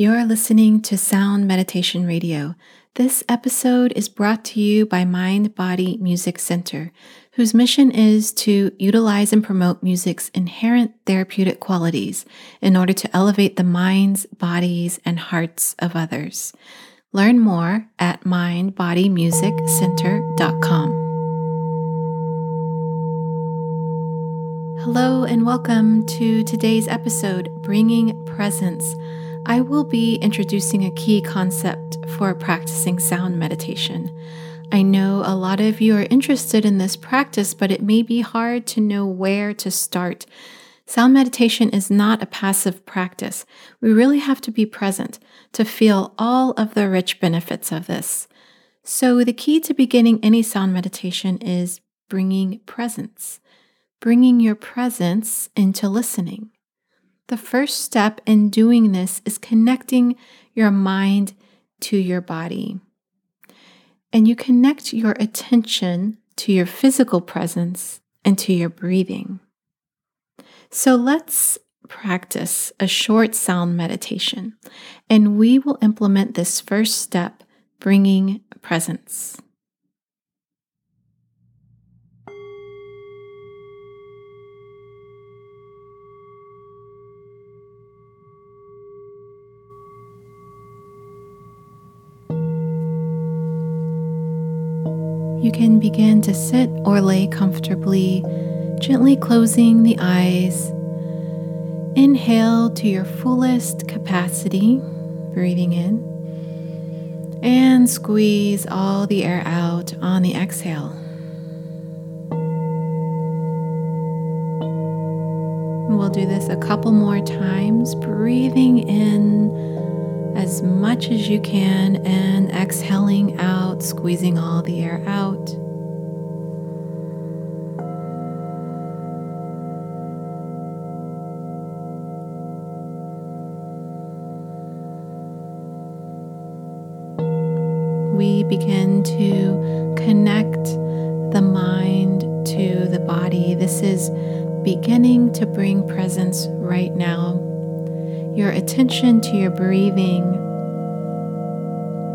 You're listening to Sound Meditation Radio. This episode is brought to you by Mind Body Music Center, whose mission is to utilize and promote music's inherent therapeutic qualities in order to elevate the minds, bodies, and hearts of others. Learn more at mindbodymusiccenter.com. Hello and welcome to today's episode, Bringing Presence. I will be introducing a key concept for practicing sound meditation. I know a lot of you are interested in this practice, but it may be hard to know where to start. Sound meditation is not a passive practice. We really have to be present to feel all of the rich benefits of this. So the key to beginning any sound meditation is bringing presence, bringing your presence into listening. The first step in doing this is connecting your mind to your body. And you connect your attention to your physical presence and to your breathing. So let's practice a short sound meditation, and we will implement this first step, bringing presence. You can begin to sit or lay comfortably, gently closing the eyes. Inhale to your fullest capacity, breathing in, and squeeze all the air out on the exhale. We'll do this a couple more times, breathing in as much as you can and exhaling out, squeezing all the air out. We begin to connect the mind to the body. This is beginning to bring presence right now. Your attention to your breathing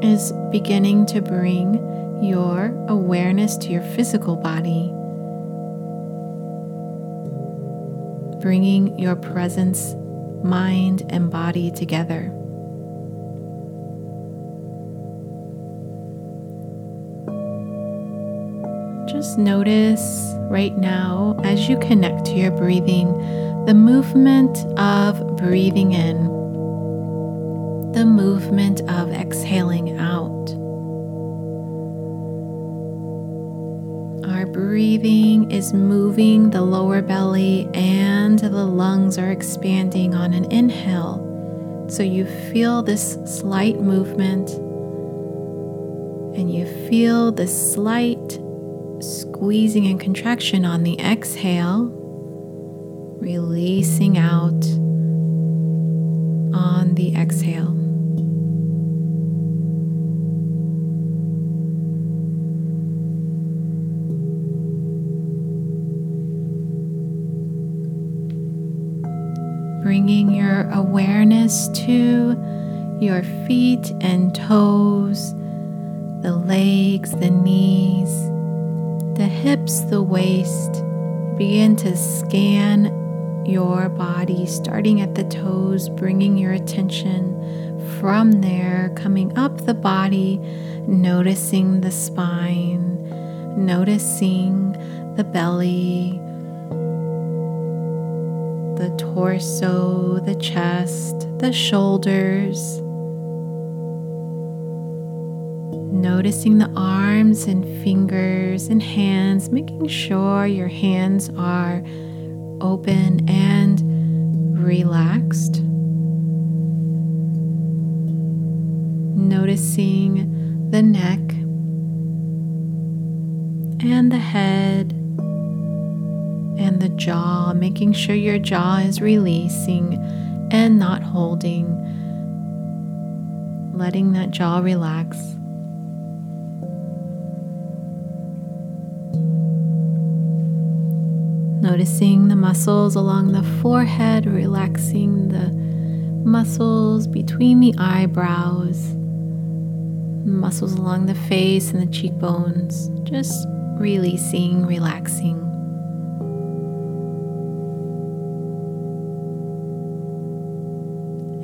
is beginning to bring your awareness to your physical body, bringing your presence, mind, and body together. Just notice right now, as you connect to your breathing, the movement of breathing in, the movement of exhaling out. Our breathing is moving the lower belly and the lungs are expanding on an inhale. So you feel this slight movement and you feel the slight squeezing and contraction on the exhale, releasing out on the exhale. Bringing your awareness to your feet and toes, the legs, the knees, the hips, the waist. Begin to scan your body, starting at the toes, bringing your attention from there, coming up the body, noticing the spine, noticing the belly, the torso, the chest, the shoulders, noticing the arms and fingers and hands, making sure your hands are open and relaxed, noticing the neck and the head and the jaw, making sure your jaw is releasing and not holding, letting that jaw relax. Noticing the muscles along the forehead, relaxing the muscles between the eyebrows, muscles along the face and the cheekbones, just releasing, relaxing.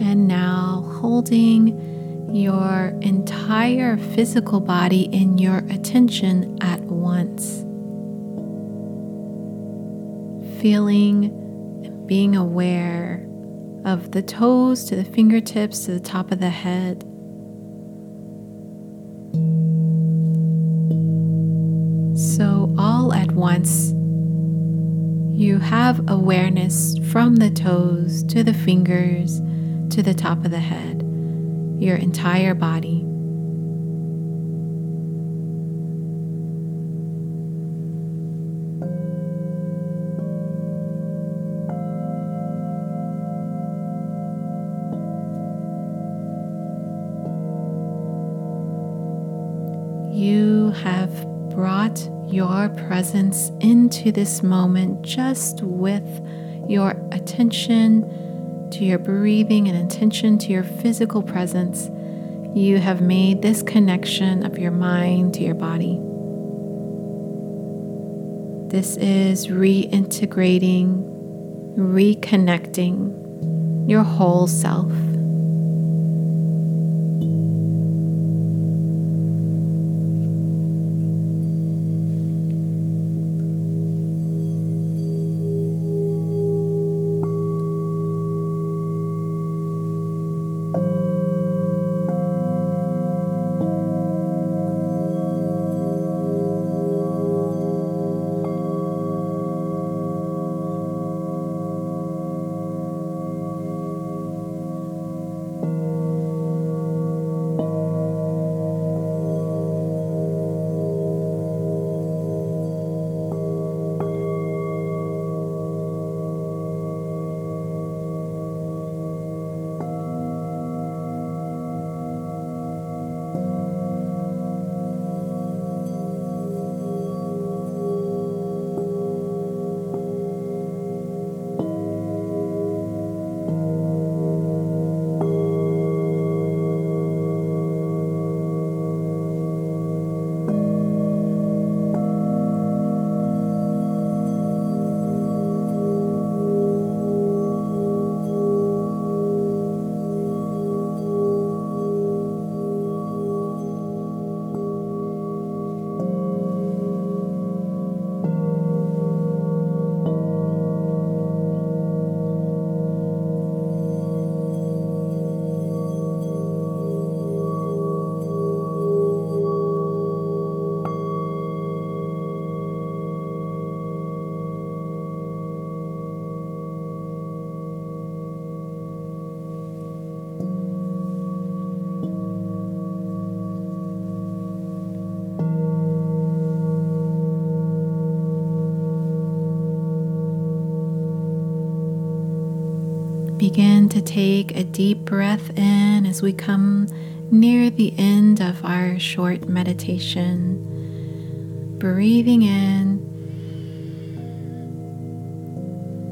And now holding your entire physical body in your attention at once. Feeling and being aware of the toes to the fingertips to the top of the head. So all at once, you have awareness from the toes to the fingers to the top of the head, your entire body. You have brought your presence into this moment just with your attention to your breathing and attention to your physical presence. You have made this connection of your mind to your body. This is reintegrating, reconnecting your whole self. Begin to take a deep breath in as we come near the end of our short meditation. Breathing in,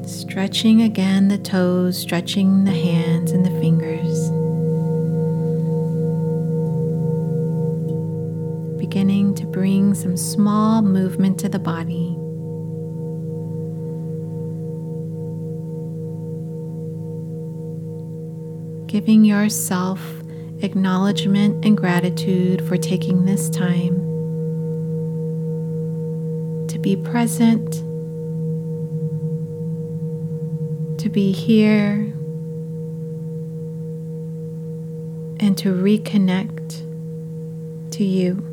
stretching again the toes, stretching the hands and the fingers. Beginning to bring some small movement to the body. Giving yourself acknowledgement and gratitude for taking this time to be present, to be here, and to reconnect to you.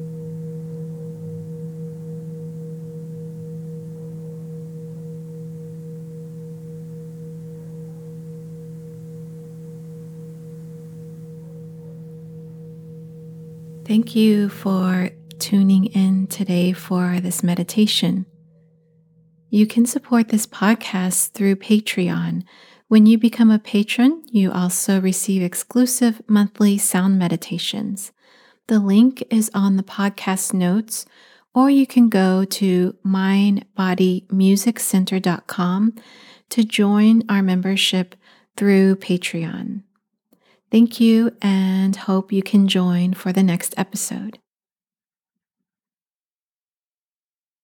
Thank you for tuning in today for this meditation. You can support this podcast through Patreon. When you become a patron, you also receive exclusive monthly sound meditations. The link is on the podcast notes, or you can go to mindbodymusiccenter.com to join our membership through Patreon. Thank you, and hope you can join for the next episode.